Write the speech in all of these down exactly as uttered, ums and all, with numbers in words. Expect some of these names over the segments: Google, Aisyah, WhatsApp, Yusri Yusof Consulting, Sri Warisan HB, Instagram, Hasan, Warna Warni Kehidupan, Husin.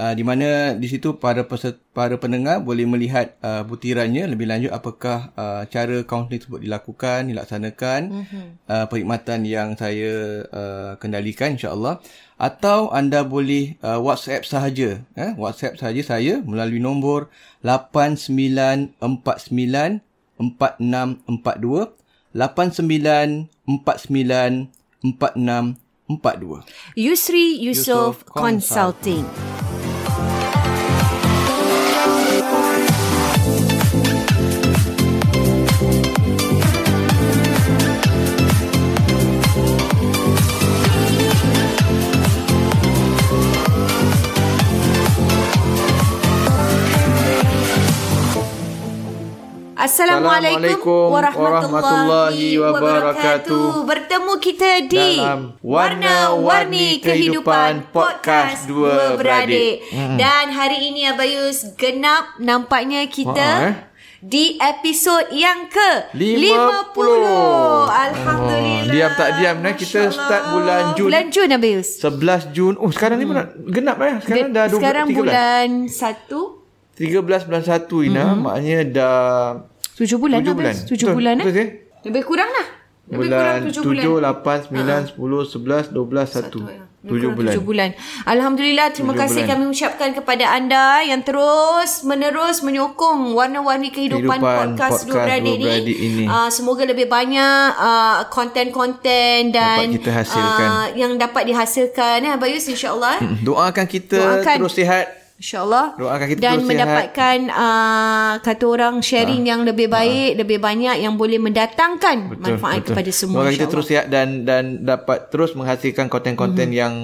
uh, di mana di situ para peserta, para pendengar boleh melihat uh, butirannya lebih lanjut apakah uh, cara kaunseling tersebut dilakukan, dilaksanakan, uh-huh. uh, perkhidmatan yang saya uh, kendalikan, insya-Allah. Atau anda boleh uh, WhatsApp sahaja. Eh? WhatsApp sahaja saya melalui nombor lapan sembilan empat sembilan empat enam empat dua, lapan sembilan empat sembilan empat enam empat dua. Yusri Yusof Consulting. Assalamualaikum warahmatullahi wabarakatuh. Bertemu kita di dalam Warna Warni Kehidupan Podcast Dua Beradik. Hmm. Dan hari ini Abayus, genap nampaknya kita Wah, eh? di episod yang ke lima puluh. Alhamdulillah. Oh, diam tak diam nah, kita start bulan Jun. Bulan Jun Abayus. sebelas Jun. Oh, sekarang ni bulan hmm. genap eh. Sekarang dah dua belas. Sekarang bulan satu. tiga belas bulan satu Ina, mm-hmm. maknanya dah tujuh bulan dah. tujuh bulan. tujuh bulan eh. Betul, lebih kurang lah. Lebih bulan kurang tujuh, lapan, sembilan, sepuluh, sebelas, dua belas, satu. tujuh bulan. tujuh bulan. Alhamdulillah, terima kasih bulan. Kami ucapkan kepada anda yang terus menerus menyokong Warna-Warni Kehidupan, Kehidupan Podcast Dua Beradik ini. ini. Uh, semoga lebih banyak uh, konten-konten dan dapat uh, yang dapat dihasilkan eh Abayus, insya-Allah. Doakan kita Doakan. terus sihat. InsyaAllah. Dan mendapatkan uh, kata orang sharing ha. yang lebih baik, ha. lebih banyak yang boleh mendatangkan betul, manfaat betul. kepada semua. Semoga kita terus sihat dan dan dapat terus menghasilkan konten-konten mm-hmm. yang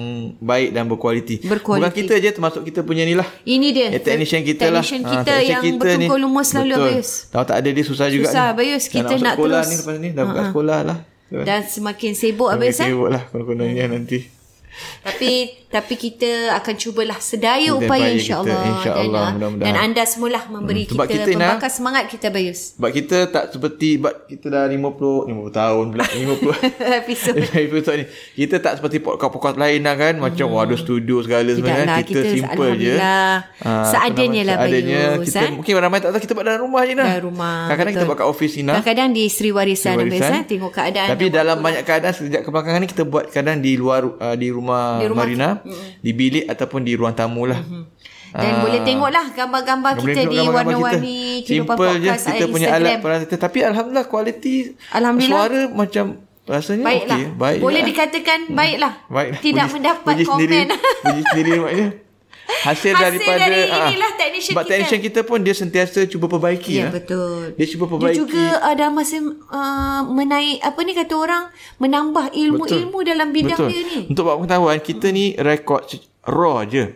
baik dan berkualiti. berkualiti. Bukan kita je, termasuk kita punya ni lah. Ini dia. Eh, technician kita lah. Technician kita, ha, yang bertukar lumus selalu Abayus. Tahu tak ada dia susah juga susah, ni. Susah Abayus. Kita nak sekolah terus. Sekolah ni lepas ni. Dah buka ha. sekolah lah. Dan semakin sibuk Abayus. Semakin sibuk lah kononnya nanti. Tapi tapi kita akan cubalah sedaya dan upaya insya-Allah insya dan, dan anda semualah memberi hmm. kita, kita membakar nah, semangat kita Bayus. Sebab kita tak seperti sebab kita dah lima puluh tahun pula lima puluh episod episod ni. Kita tak seperti podcast-podcast lain lah kan, macam hmm. ada studio segala sebenarnya. Kita, kita simple je. Ha, seadanya lah Bayus. Kita, mungkin ramai tak tahu kita buat dalam rumah je nah. Dalam rumah. Kadang-kadang betul. kita buat kat office ni nah. Kadang-kadang di Sri Warisan H B tengok keadaan. Tapi dalam banyak keadaan sejak kebelakangan ni kita buat kadang di luar uh, di rumah Di rumah Marina mm-hmm. di bilik ataupun di ruang tamu lah. Mm-hmm. Dan Aa, boleh tengoklah gambar-gambar kita di Warna-Warni Kehidupan Podcast. Simple je kita punya Instagram. Alat peran kita, tapi alhamdulillah kualiti alhamdulillah. suara macam rasanya baiklah. Okay, baik boleh lah. dikatakan baiklah. Hmm. baiklah. Tidak puji, mendapat puji komen. Sendiri, puji sendiri maknanya. Hasil, Hasil daripada dari inilah uh, technician kita. Technician kita pun dia sentiasa cuba perbaiki. Ya, lah. betul. Dia cuba perbaiki. Dia juga ada uh, masa uh, menaik apa ni kata orang menambah ilmu-ilmu betul. dalam bidang betul. dia ni. Untuk buat pengetahuan kita ni rekod raw je.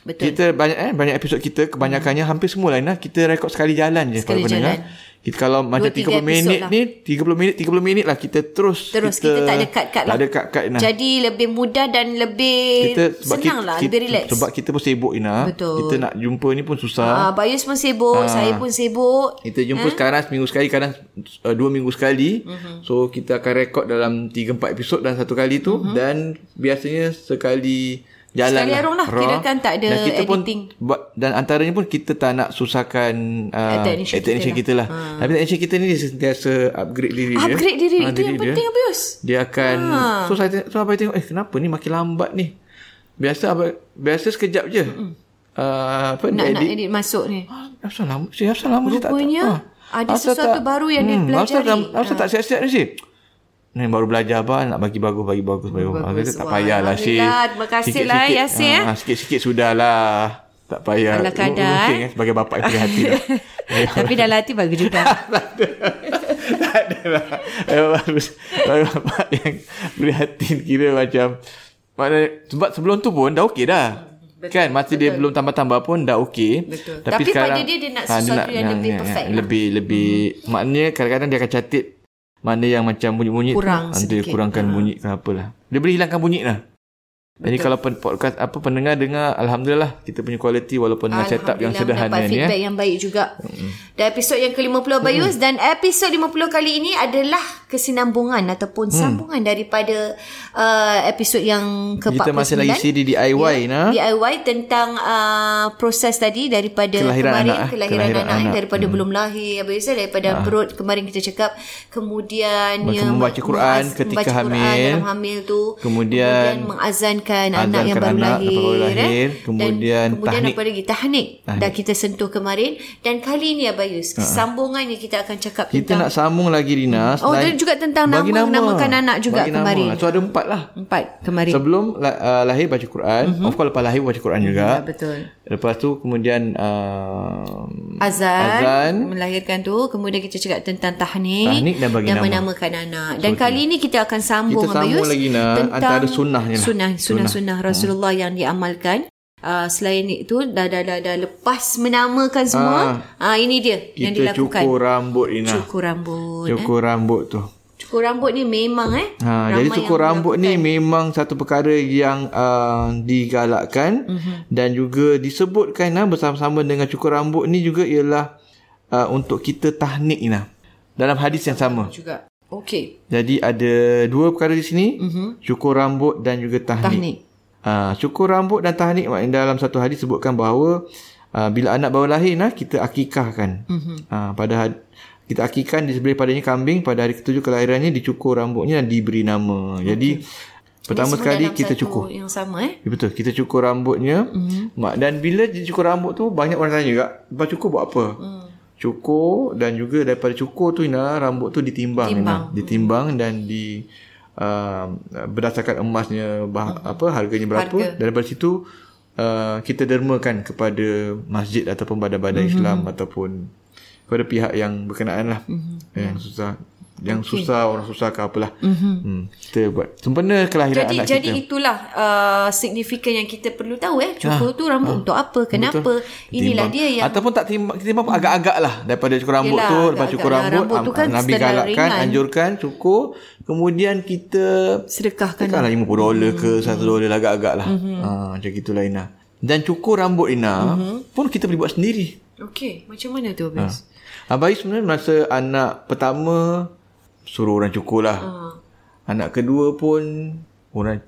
Betul. Kita banyak eh, banyak episod kita kebanyakannya hmm. hampir semua lain lah. Kita rekod sekali jalan je sekali jalan. Kita kalau macam tiga puluh minit lah. ni tiga puluh minit lah kita terus terus kita, kita tak ada cut-cut lah. Tak ada cut-cut nah. Jadi lebih mudah dan lebih kita, senang kita, lah kita, lebih relax. Sebab kita pun sibuk Ina. Betul. Kita nak jumpa ni pun susah. Ah, Bayus pun sibuk, ah. saya pun sibuk. Kita jumpa ha? sekarang seminggu sekali, kadang uh, dua minggu sekali. Uh-huh. So kita akan rekod dalam tiga empat episod dalam satu kali tu uh-huh. dan biasanya sekali jalan sekali lah, lah. kirakan tak ada dan kita editing pun, dan antaranya pun kita tak nak susahkan uh, technician kita, kita lah, lah. Ha. Tapi technician kita ni dia sentiasa upgrade diri dia upgrade diri ha, itu diri yang dia. penting Abayus dia akan ha. so saya so Abai tengok eh kenapa ni makin lambat ni, biasa Abai, biasa sekejap je uh, apa, nak, edit. nak edit masuk ni ha, asal lama saya asal lama je tak, tak ha. ada asal sesuatu tak, baru yang hmm, dia pelajari asal, asal ha. tak siap-siap ni sih ni baru belajar abang nak bagi bagus bagi bagus bagi bagus, bagus. Tak payahlah Syih. Terima kasihlah Yasin ya. Ah, sikit-sikit sudahlah. Tak payah. Alah kadar. Mungkin sebagai bapa yang pilih hati dah. Tapi dalam hati bagus juga. Tak ada. Tak ada lah. Bagi bapa yang pilih hati kira macam. Maknanya, sebab sebelum tu pun dah okey dah. Betul, kan masa betul. Dia belum tambah-tambah pun dah okey. Tapi, Tapi sekarang, pada dia dia nak sesuatu nak, yang lebih perfect. Lebih, lah. lebih. Hmm. Maknanya kadang-kadang dia akan catit mana yang macam bunyi-bunyi kurang tu. Dia kurangkan ha. bunyi ke apalah. Dia boleh hilangkan bunyi lah. Betul. Jadi kalau podcast apa pendengar dengar, alhamdulillah kita punya kualiti walaupun dengan setup yang sederhana ni ya. Feedback yang baik juga. Mm-hmm. Dan episod yang ke lima puluh Bayus mm-hmm. dan episod lima puluh kali ini adalah kesinambungan ataupun mm. sambungan daripada uh, episod yang ke empat puluh sembilan. Kita masih lagi siri D I Y ya, nah. D I Y tentang uh, proses tadi daripada kelahiran kemarin, anak, kelahiran, kelahiran anak, anak daripada mm. belum lahir, Bayus daripada ah. perut kemarin kita cakap, kemudian yang membaca Quran ketika membaca hamil, Quran dalam hamil tu, kemudian, kemudian mengazan kan anak yang baru anak, lahir, baru lahir eh? kemudian dan kemudian tahnik. apa lagi tahnik, tahnik dah kita sentuh kemarin dan kali ni Abayus ha. sambungannya kita akan cakap kita tentang kita nak sambung lagi Rina oh dan juga tentang nama, nama namakan anak juga bagi kemarin nama. So ada empat lah empat kemarin sebelum uh, lahir baca Quran mm-hmm. of course lepas lahir baca Quran juga ya, betul lepas tu kemudian uh, azan, azan melahirkan tu kemudian kita cakap tentang tahnik, tahnik dan, bagi dan nama. menamakan anak dan so, kali ni kita akan sambung kita Abayus sambung lagi na, tentang sunnahnya sunnah sunnah Rasulullah hmm. yang diamalkan uh, selain itu dah, dah dah dah lepas menamakan semua ah, ah, ini dia yang dilakukan cukur rambut Ina cukur rambut cukur eh? rambut tu cukur rambut ni memang eh ha, jadi cukur rambut ni memang satu perkara yang uh, digalakkan uh-huh. dan juga disebutkan uh, bersama-sama dengan cukur rambut ni juga ialah uh, untuk kita tahnik Ina dalam hadis yang sama juga. Okey. Jadi ada dua perkara di sini, uh-huh. cukur rambut dan juga tahnik. Tahnik. Ha, cukur rambut dan tahnik dalam satu hadis sebutkan bahawa uh, bila anak baru lahir nah kita akikahkan. Uh-huh. Ha, pada had- kita akikahkan disembelih padanya kambing pada hari ketujuh kelahirannya dicukur rambutnya dan diberi nama. Okay. Jadi pertama sekali kita cukur. Yang sama eh. Ya, betul, kita cukur rambutnya. Uh-huh. Dan bila cukur rambut tu banyak orang tanya juga, lepas cukur buat apa? Uh-huh. Cukur dan juga daripada cukur tu Ina rambut tu ditimbang Ina. ditimbang dan di uh, berdasarkan emasnya bah, uh-huh. apa harganya berapa Harga. daripada situ uh, kita dermakan kepada masjid ataupun badan-badan uh-huh. Islam ataupun kepada pihak yang berkenaan lah uh-huh. yang susah yang okay. susah orang susah ke apalah mm-hmm. hmm, kita buat sempena kelahiran jadi, anak jadi kita jadi itulah uh, signifikan yang kita perlu tahu eh cukur ha, tu rambut ha, untuk apa kenapa betul. Inilah timbang. Dia yang ataupun tak timbang timbang hmm. agak-agak lah daripada cukur rambut Yelah, tu lepas cukur lah. rambut, rambut kan Nabi galakkan ringan. anjurkan cukur kemudian kita sedekahkan lah lima puluh dolar ke satu dolar mm-hmm. agak-agak lah mm-hmm. ha, macam gitulah Ina dan cukur rambut Ina mm-hmm. pun kita boleh buat sendiri. Okey, macam mana tu Abis? Ha. Abis sebenarnya masa anak pertama suruh orang cukur lah. Uh. Anak kedua pun orang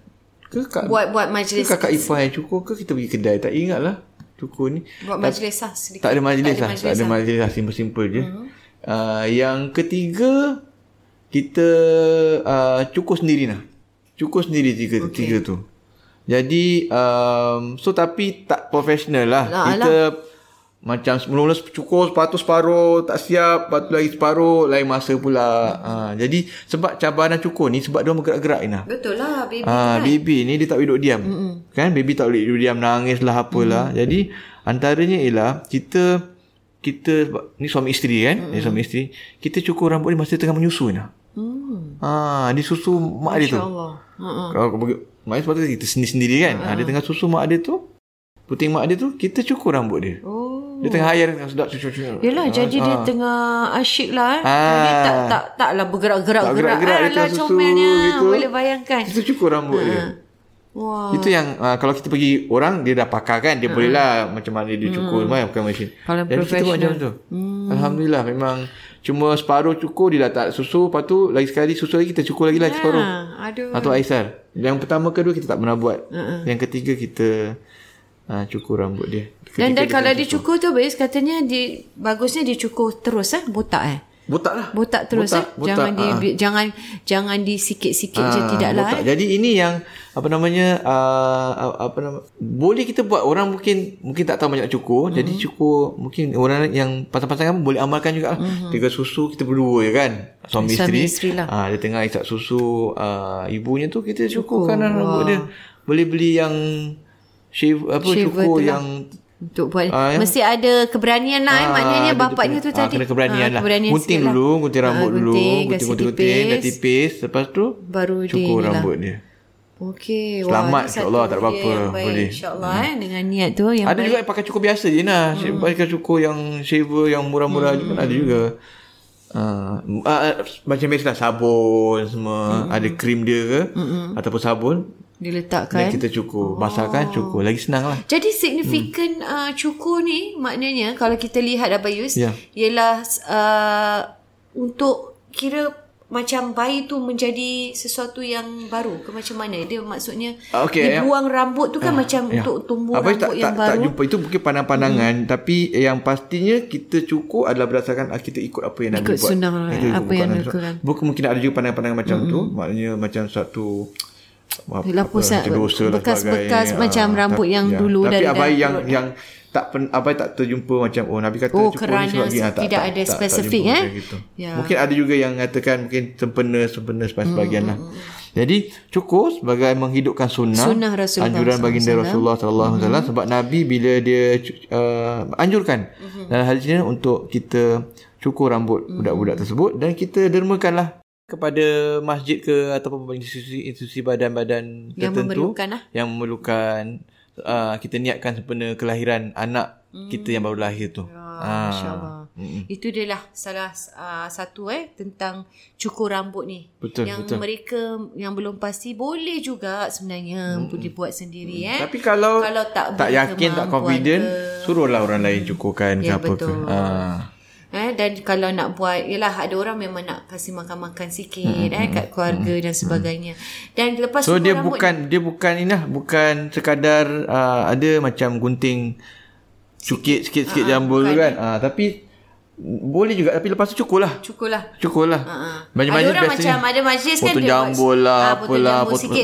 ke kak, buat-buat majlis. Ke kakak ipar yang cukur ke kita pergi kedai tak ingat lah cukur ni. Buat tak, majlis lah sedikit. Tak ada majlis tak lah. Majlis tak ada majlis lah. Simple-simple je. Uh-huh. Uh, yang ketiga kita uh, cukur sendiri lah. Cukur sendiri tiga, okay. tiga tu. Jadi um, so tapi tak profesional lah. Alah, kita alah. Macam mula-mula cukur sepatu separuh tak siap, lepas lagi separuh lain masa pula ha, jadi sebab cabaran cukur ni sebab dia bergerak-gerak Ina. Betul lah baby ha, kan baby ni dia tak boleh duduk diam mm-hmm. kan baby tak boleh duduk diam nangis lah apalah mm-hmm. jadi antaranya ialah kita kita ni suami isteri kan mm-hmm. ni suami isteri kita cukur rambut ni masa tengah menyusu Ina. Mm. Ha, dia susu mak Masya dia tu Allah. Mm-hmm. Kalau mak dia sepatutnya kita sendiri-sendiri kan mm-hmm. ha, dia tengah susu mak dia tu puting mak dia tu kita cukur rambut dia. Oh. Dia tengah air tengah sedap cucu-cucu. Yelah ha, jadi ha. dia tengah asyik lah eh. Ha. Dia tak tak taklah bergerak-gerak tak gerak-gerak lah comelnya. Gitu. Boleh bayangkan. Kita cukur rambut ha. dia. Wow. Itu yang uh, kalau kita pergi orang dia dah pakar kan dia ha. boleh lah macam mana dia cukur hmm. kan bukan mesin. Jadi kita buat macam tu. Hmm. Alhamdulillah memang cuma separuh cukur dia dah tak susu lepas tu lagi sekali susu lagi kita cukur lagi lah ha. separuh. Aduh. Atau Aisyah. Yang pertama kedua kita tak pernah buat. Ha. Yang ketiga kita Ha, cukur rambut dia. Ketika dan dan dia kalau dia cukur tu Bayus katanya dia, bagusnya dia cukur terus eh botak eh. botak lah. Botak terus botak, eh? botak, jangan di uh-huh. jangan jangan di sikit-sikit uh, je tidaklah. Eh? Jadi ini yang apa namanya uh, apa nama boleh kita buat, orang mungkin mungkin tak tahu banyak cukur. Mm-hmm. Jadi cukur mungkin orang yang pasang-pasang boleh amalkan jugalah. Mm-hmm. Tiga susu kita berdua je kan. Suami isteri. Ah ha, dia tengah isap susu uh, ibunya tu kita cukurkan cukur. Rambut dia. Boleh beli yang shave, apa shaver cukur yang lah. Untuk buat ah, mesti ya. Ada keberanian lah ah, eh. Maknanya bapaknya tu ah, tadi kena keberanian ah, lah keberanian gunting dulu lah. Gunting rambut ah, dulu gunting-gunting dah tipis, lepas tu baru cukur rambut lah. Dia okey, selamat insyaAllah, tak apa-apa boleh insyaAllah hmm. eh, dengan niat tu yang ada baik. Juga pakai cukur biasa je lah hmm. pakai cukur yang shaver yang murah-murah hmm. juga ada juga uh, uh, macam biasa lah, sabun semua hmm. ada krim dia ke hmm. ataupun sabun diletakkan dan kita cukur, basahkan, oh. cukur lagi senang lah. Jadi signifikan hmm. uh, cukur ni maknanya kalau kita lihat Abang Yus yeah. ialah uh, untuk kira macam bayi tu menjadi sesuatu yang baru ke macam mana dia maksudnya okay, dibuang yeah. rambut tu kan uh, macam yeah. untuk tumbuh Abang rambut tak, yang tak, baru tak jumpa. Itu mungkin pandang-pandangan hmm. tapi yang pastinya kita cukur adalah berdasarkan kita ikut apa yang Nabi buat, sunnah, eh, apa yang Al-Quran. Mungkin ada juga pandangan-pandangan macam hmm. tu maknanya macam satu Pusat, bekas-bekas macam aa, rambut tak, yang ya. dulu tapi dan abai yang, yang tak pen, abai tak terjumpa macam oh Nabi kata oh, cukur ni sebab dia tak, tidak tak, ada tak, spesifik tak, tak eh gitu. Ya. Mungkin ada juga yang mengatakan mungkin sempena sempena sebahagian hmm. lah. Jadi cukur sebagai menghidupkan sunnah, sunnah anjuran baginda Rasulullah sallallahu alaihi wasallam, sebab Nabi bila dia uh, anjurkan hmm. dalam hadis ini untuk kita cukur rambut hmm. budak-budak tersebut dan kita dermakanlah kepada masjid ke ataupun institusi-institusi badan-badan yang tertentu memerlukan, ah. yang memerlukan uh, kita niatkan sempena kelahiran anak hmm. kita yang baru lahir tu. Ya, ah. InsyaAllah. Mm-hmm. Itu adalah salah uh, satu eh tentang cukur rambut ni. Betul, yang betul. Mereka yang belum pasti boleh juga sebenarnya mm-hmm. dibuat sendiri mm-hmm. eh. Tapi kalau, kalau tak, tak yakin, tak confident, ke... suruhlah orang lain cukurkan ya, ke apa betul. ke. Ah. Eh, dan kalau nak buat ialah ada orang memang nak kasih makan-makan sikit hmm, eh kat keluarga hmm, dan sebagainya. Dan lepas so dia bukan ni, dia bukan inilah bukan sekadar uh, ada macam gunting cukit sikit-sikit uh, jambul kan. Ah uh, tapi boleh juga tapi lepas tu cukur lah. Cukur lah. Cukur lah. Uh-huh. Banyak-banyak biasanya. Ada orang macam ada majlis kan, potong jambul lah, ha, apalah,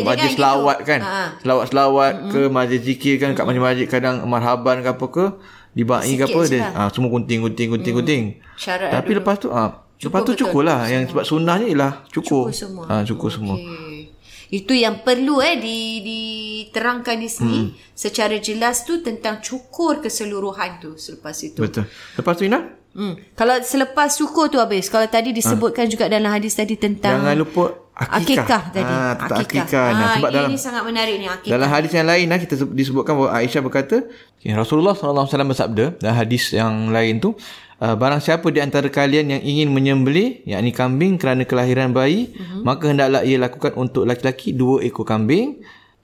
majlis selawat kan. Selawat-selawat kan. uh-huh. ke majlis zikir kan, kat masjid-masjid kadang marhaban ke apa ke. Dibai ke apa dia ha, semua gunting gunting gunting hmm. gunting. Syarat tapi dulu. lepas tu ah ha, lepas tu cukur lah yang sebab sunnahnya ialah cukur cukur semua, ha, cukur okay. semua. Itu yang perlu eh di diterangkan di sini hmm. secara jelas tu tentang cukur keseluruhan tu selepas itu. Betul. Lepas tu Ina hmm. kalau selepas cukur tu habis kalau tadi disebutkan ha. juga dalam hadis tadi tentang jangan lupa akikah, akikah tadi ha, akikah, akikah. Ha, sebab dalam ini sangat menarik ni akikah. Dalam hadis yang lain kita disebutkan bahawa Aisyah berkata Rasulullah sallallahu alaihi wasallam bersabda dalam hadis yang lain tu, barang siapa di antara kalian yang ingin menyembelih yakni kambing kerana kelahiran bayi uh-huh. maka hendaklah ia lakukan untuk laki-laki dua ekor kambing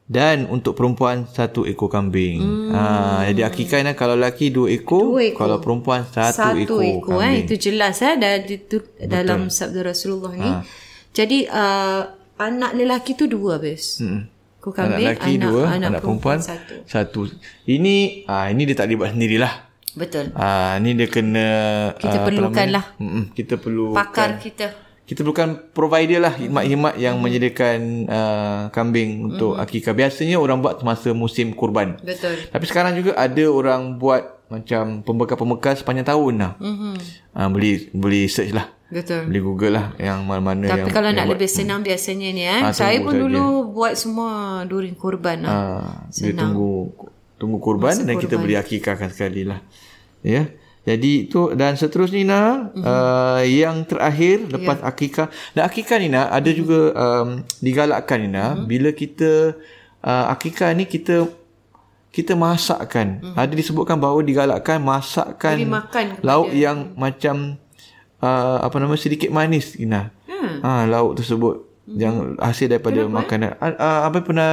dan untuk perempuan satu ekor kambing. hmm. ha, Jadi akikah ni kalau lelaki dua ekor, dua ekor. Kalau perempuan satu, satu ekor, ekor kambing eh, itu jelas eh, dalam sabda Rasulullah ni. ha. Jadi uh, anak lelaki tu dua habis. Hmm. Kau kambing, anak lelaki anak, dua, anak, anak perempuan, perempuan satu. satu. Ini ah uh, ini dia tak dibuat sendirilah. Betul. Ah uh, ni dia kena kita uh, perlukanlah. Kita perlu pakar kita. Kita perlukan provider lah, khidmat-khidmat yang hmm. menyediakan uh, kambing untuk hmm. akikah. Biasanya orang buat semasa musim kurban. Betul. Tapi sekarang juga ada orang buat macam pembekal-pembekal sepanjang tahun lah. Mm-hmm. Uh, beli beli search lah. Betul. Boleh Google lah yang mana-mana. Tapi yang Tapi kalau nak buat, lebih senang hmm. biasanya ni eh. Ha, saya pun dulu dia. buat semua during kurban lah. Ha, dia tunggu tunggu kurban masa dan kurban. Kita beli akikahkan sekali lah. Ya. Jadi itu dan seterusnya Nina mm-hmm. uh, yang terakhir lepas yeah. akikah. Dan akikah Nina ada mm-hmm. juga um, digalakkan Nina mm-hmm. bila kita uh, akikah ni kita kita masakkan. Mm-hmm. Ada disebutkan bahawa digalakkan masakkan lauk kepada. yang macam Uh, apa nama sedikit manis Ina. Hmm. Ha, lauk tersebut. yang hasil daripada Kenapa, makanan. Eh? Uh, Abang pernah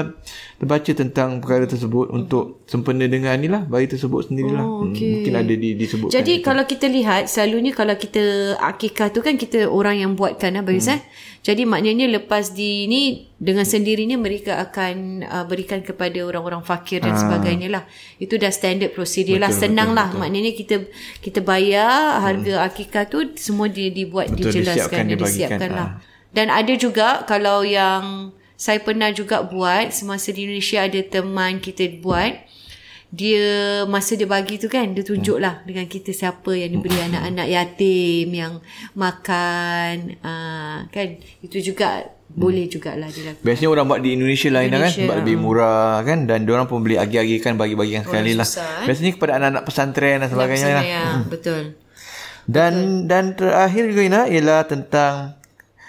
baca tentang perkara tersebut untuk sempena dengan inilah bayi tersebut sendirilah. Oh, okay. Mungkin ada di, disebutkan. Jadi itu. Kalau kita lihat selalunya kalau kita akikah tu kan kita orang yang buatkan, Abang Yusuf. Hmm. Jadi maknanya lepas di ni dengan sendirinya mereka akan uh, berikan kepada orang-orang fakir dan ha. sebagainya lah. Itu dah standard prosedur lah. Senang betul, lah. Betul. Maknanya kita kita bayar harga hmm. akikah tu semua dia dibuat, betul, dijelaskan, disiapkan, disiapkan lah. Ha. Dan ada juga kalau yang saya pernah juga buat semasa di Indonesia, ada teman kita buat, dia masa dia bagi tu kan, dia tunjuklah dengan kita siapa yang diberi anak-anak yatim yang makan aa, kan, itu juga boleh jugalah dilakukan. Biasanya orang buat di Indonesia lain kan, sebab uh. lebih murah kan, dan diorang pun beli agi-agikan, bagi-bagikan sekali lah. Biasanya kepada anak-anak pesantren dan sebagainya lah. Betul. Dan betul. Dan terakhir juga Ina ialah tentang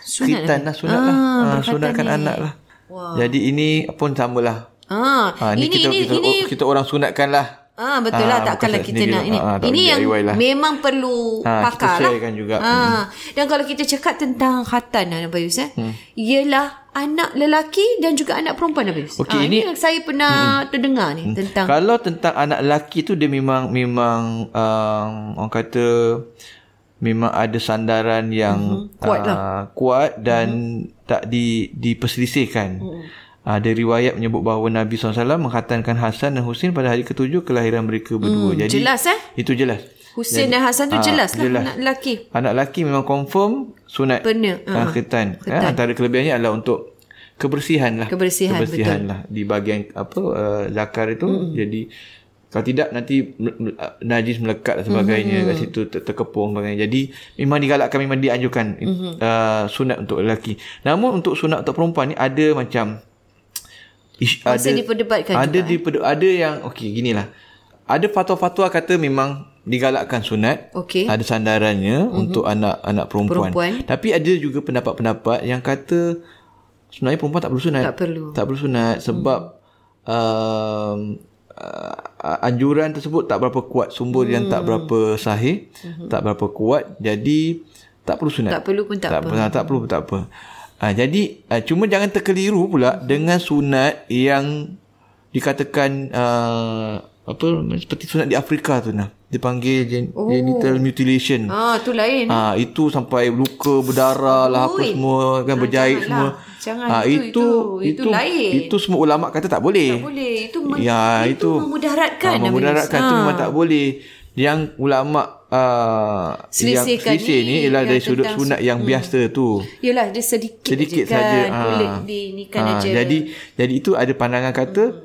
Khitan lah, sunat lah, ah, sunatkan ni. Anak lah. Wow. Jadi ini pun samalah. Ah, ah, ini, ini, kita, ini, kita, ini kita orang sunatkan lah. Ah, betul ah, lah, takkanlah kita nak ini. Ah, ini yang lah. Memang perlu ah, pakar lah. Juga. Ah. Dan kalau kita cakap tentang khatan lah, Abang Yus, eh, hmm. ialah anak lelaki dan juga anak perempuan, Abang Yus. Okay, ah, ini, ini saya pernah hmm. terdengar ni. Hmm. tentang. Kalau tentang anak lelaki tu, dia memang, memang um, orang kata... memang ada sandaran yang mm-hmm. kuat, uh, lah. kuat dan mm-hmm. tak di, diperselisihkan. Mm-hmm. Ada riwayat menyebut bahawa Nabi sallallahu alaihi wasallam mengkhatankan Hasan dan Husin pada hari ketujuh kelahiran mereka berdua. Mm, Jadi, jelas eh? Itu jelas. Husin dan Hasan tu jelas lah, jelas. Anak lelaki. Anak lelaki memang confirm sunat uh, khitan. Eh, antara kelebihannya adalah untuk kebersihan lah. Kebersihan, kebersihan betul. Lah. Di bahagian apa, uh, zakar itu. Mm-hmm. Jadi, kalau tidak nanti najis melekat dan sebagainya mm-hmm. kat situ terkepung sebagainya. Jadi memang digalakkan, memang dianjurkan mm-hmm. uh, sunat untuk lelaki. Namun untuk sunat untuk perempuan ni ada macam ish, ada diperdebatkan ada diper, ada yang okey ginilah. Ada fatwa-fatwa kata memang digalakkan sunat. Okay. Ada sandarannya mm-hmm. untuk anak-anak perempuan. perempuan. Tapi ada juga pendapat-pendapat yang kata sebenarnya perempuan tak perlu sunat. Tak perlu. Tak perlu sunat sebab mm. um, Uh, anjuran tersebut tak berapa kuat, sumber hmm. yang tak berapa sahih, hmm. tak berapa kuat, jadi tak perlu sunat. Tak perlu pun tak, tak apa. Tak perlu pun tak apa. Uh, jadi uh, cuma jangan terkeliru pula dengan sunat yang dikatakan uh, apa seperti sunat di Afrika tu nah. Dipanggil gen- oh. genital mutilation. Ah, tu lain. Ah, itu sampai luka berdarah lah, apa semua kan, berjahit ah, semua. Jangan ah, itu, itu, itu itu lain. Itu semua ulama kata tak boleh. Tak boleh. Itu men- ya, itu, itu memudaratkan. Ah, memudaratkan itu memang tak boleh. Yang ulama ah, yang selisih ni ialah dari sudut sunat yang hmm. biasa tu. Yalah, dia sedikit, sedikit je kan. Ah, boleh dinikan ah, aja. Jadi jadi itu ada pandangan kata hmm.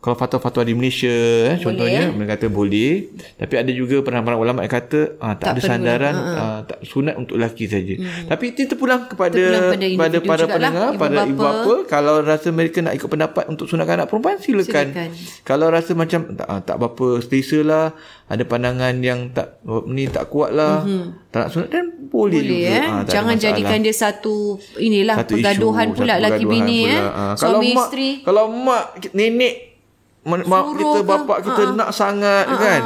kalau fatwa-fatwa di Malaysia eh, contohnya mereka kata boleh, tapi ada juga peranan-peranan ulama yang kata ah, tak, tak ada sandaran uh-huh. ah, tak sunat untuk lelaki saja. Hmm. Tapi itu terpulang kepada terpulang pada para pendengar, ibu pada ibu bapa, kalau rasa mereka nak ikut pendapat untuk sunatkan anak perempuan silakan. silakan. Kalau rasa macam ah, tak apa selesa lah, ada pandangan yang tak ni tak kuat lah, mm-hmm. tak nak sunat dan boleh, boleh juga. Eh? Ha, jangan jadikan dia satu inilah satu pergaduhan isu, pula lelaki bini eh. Ha, kalau mak, kalau mak nenek Mak kita, bapak kita uh-uh. nak sangat uh-uh. kan,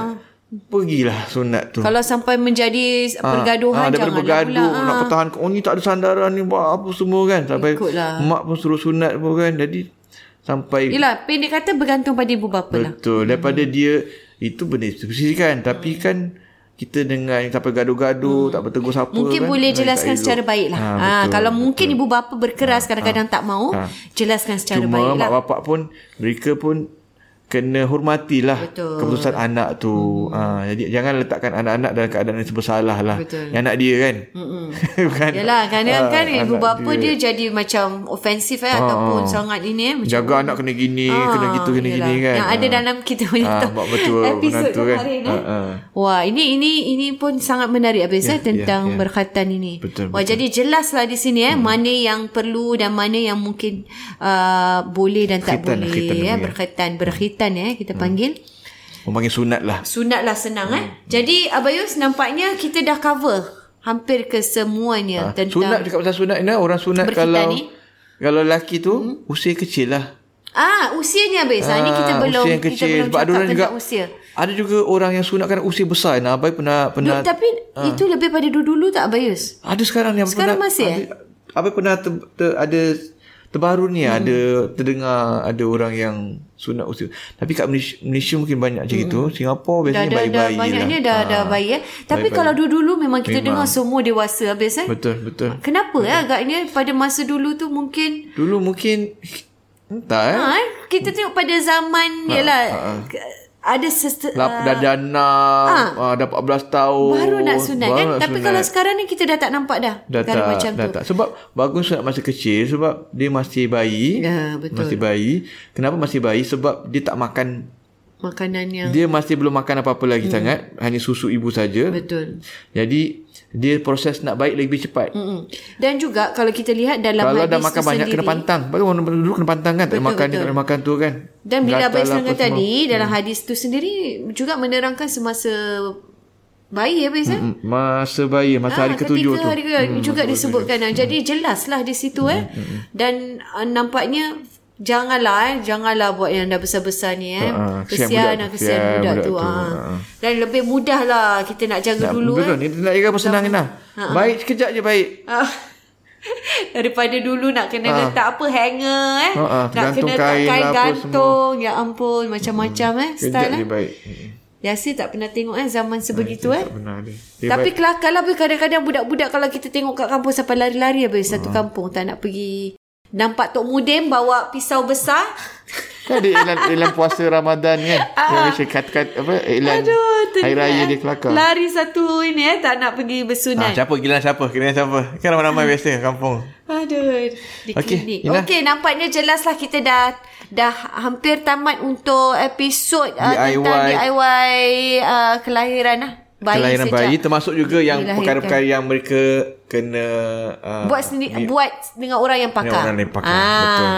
pergilah sunat tu. Kalau sampai menjadi pergaduhan, uh, janganlah bergaduh pula. Nak pertahankan, oh ni tak ada sandaran ni, apa semua kan. Sampai ikutlah. Mak pun suruh sunat pun kan. Jadi sampai yelah, pendek kata bergantung pada ibu bapa lah. Betul, daripada hmm. dia, itu benda bersih kan. Tapi hmm. kan kita dengar sampai gaduh-gaduh, hmm. tak bertegur siapa. Mungkin kan? Boleh jelaskan secara baiklah. Ha, ha, kalau betul. Mungkin ibu bapa berkeras, ha, kadang-kadang ha, tak mau, ha. jelaskan secara cuma baiklah. Cuma mak bapak pun, mereka pun kena hormatilah betul. Keputusan anak tu. Mm. Ha, jadi jangan letakkan anak-anak dalam keadaan yang bersalah lah. Betul. Yang anak dia kan. Bukan. Yalah, kadang-kadang ha, ibu bapa dia. dia jadi macam ofensif eh, ha, ataupun ha. sangat ini. Macam jaga pun. Anak kena gini, ha, kena gitu, kena yalah. Gini kan. Yang ha. ada dalam kita punya ha, betul, episod kemarin. Kan? Ha, ha. Wah, ini ini ini pun sangat menarik Abis yeah, eh, tentang yeah, yeah. berkhatan ini. Betul, Wah, betul. Jadi jelaslah di sini eh, hmm. mana yang perlu dan mana yang mungkin uh, boleh dan tak khitan, boleh. Khitan ya, berkhatan, berkhatan. Eh, kita panggil hmm. panggil sunat lah. Sunat lah senang hmm. eh. Jadi Abang Yus, nampaknya kita dah cover hampir kesemuanya ha. tentang sunat. Cakap pasal sunat ni, orang sunat kalau ni. Kalau lelaki tu hmm. usia kecil lah. Ah, usianya Abang Yus ha, ni kita belum usia kecil, kita belum sebab cakap tentang juga, usia. Ada juga orang yang sunat kerana usia besar. Nah, Abang pernah pernah Duh, tapi ha. itu lebih pada dulu-dulu tak Abang Yus? Ada sekarang ni. Sekarang pernah, masih ada, eh? Abang pernah ter, ter, ada terbaru ni hmm. ada terdengar ada orang yang sunat usia. Tapi kat Malaysia, Malaysia mungkin banyak macam hmm. itu. Singapura biasanya bayi-bayi lah. Banyaknya dah ha. dah bayi eh. Tapi bayi-bayi. Kalau dulu-dulu memang kita memang. dengar semua dewasa habis eh. Betul betul. Kenapa betul. Eh agaknya pada masa dulu tu mungkin dulu mungkin entah eh. Ha, kita tengok pada zaman ha. yalah ha. ada sester, Lap, dah dana ha. dah empat belas tahun baru nak sunat baru kan nak tapi sunat. Kalau sekarang ni kita dah tak nampak dah dah tak, macam dah tu. tak sebab bagus sunat masa kecil sebab dia masih bayi ya, betul. masih bayi kenapa masih bayi sebab dia tak makan makanan yang dia masih belum makan apa-apa lagi hmm. sangat hanya susu ibu saja betul jadi dia proses nak baik lebih cepat. Mm-mm. Dan juga kalau kita lihat dalam kalau hadis tu sendiri. Kalau dah makan banyak sendiri, kena pantang. Baru orang dulu kena pantang kan. Betul, tak makan betul. Dia tak makan tu kan. Dan bila Abang Islam kata tadi semua. Dalam hadis tu sendiri juga menerangkan semasa bayi habis eh? Masa bayi. Masa ah, hari ketujuh tu. Hari ketujuh hmm, juga disebutkan. Hmm. Jadi jelaslah di situ hmm. eh. Hmm. Dan uh, nampaknya janganlah eh. Janganlah buat yang dah besar-besar ni eh. Uh, uh, kesian dan kesian budak, budak tu. Budak tu. Uh. Dan lebih mudahlah kita nak jaga nak, dulu betul, eh. Betul. Nak jaga pun senang lah. Ha-ha. Baik sekejap je baik. Ha. Daripada dulu nak kena ha. letak apa hanger eh. Ha-ha. Nak gantung kena letak kain, kain gantung. Ya ampun macam-macam hmm. eh. Sekejap je eh. baik. Yasir tak pernah tengok eh zaman sebegitu ha, eh. Dia. Dia tapi kelakarlah kadang-kadang budak-budak kalau kita tengok kat kampung sampai lari-lari habis ha. satu kampung tak nak pergi. Nampak Tok Mudin bawa pisau besar. Kan ada elan, elan puasa Ramadan kan. Dia macam kat-kat apa elan hari raya dia kelakar. Lari satu ini eh tak nak pergi bersunat. Ah, siapa giliran siapa? Giliran siapa? Kan ramai-ramai ah. biasa kampung. Aduh. Di okay, klinik. Okey, nampaknya jelaslah kita dah dah hampir tamat untuk episod uh, tentang D I Y uh, kelahiran lah. Bayi kelahiran sejak bayi termasuk juga yang perkara-perkara yang mereka kena uh, buat sendiri di, buat dengan orang yang pakar. Orang yang pakar. Ah, betul.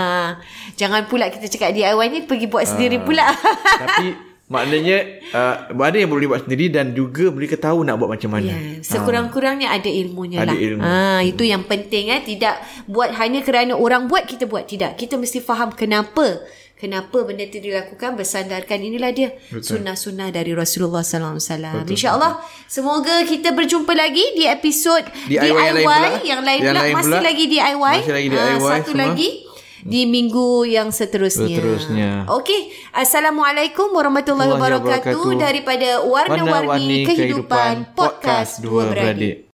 Jangan pula kita cakap D I Y ni pergi buat ah, sendiri pula. Tapi maknanya uh, ada yang boleh buat sendiri dan juga mereka tahu nak buat macam mana. Yeah, sekurang-kurangnya ah. ada ilmunya lah. Ada ilmu. Ah, itu yang penting eh tidak buat hanya kerana orang buat kita buat tidak. Kita mesti faham kenapa. Kenapa benda itu dilakukan bersandarkan inilah dia betul. Sunnah-sunnah dari Rasulullah sallallahu alaihi wasallam. InsyaAllah semoga kita berjumpa lagi di episod D I Y, D I Y yang lain pula, yang lain pula. Lain masih, pula. Lagi D I Y. masih lagi D I Y uh, satu semua. Lagi di minggu yang seterusnya. Seterusnya. Okey, Assalamualaikum warahmatullahi wabarakatuh daripada Warna Warni Kehidupan Podcast Dua Beradik.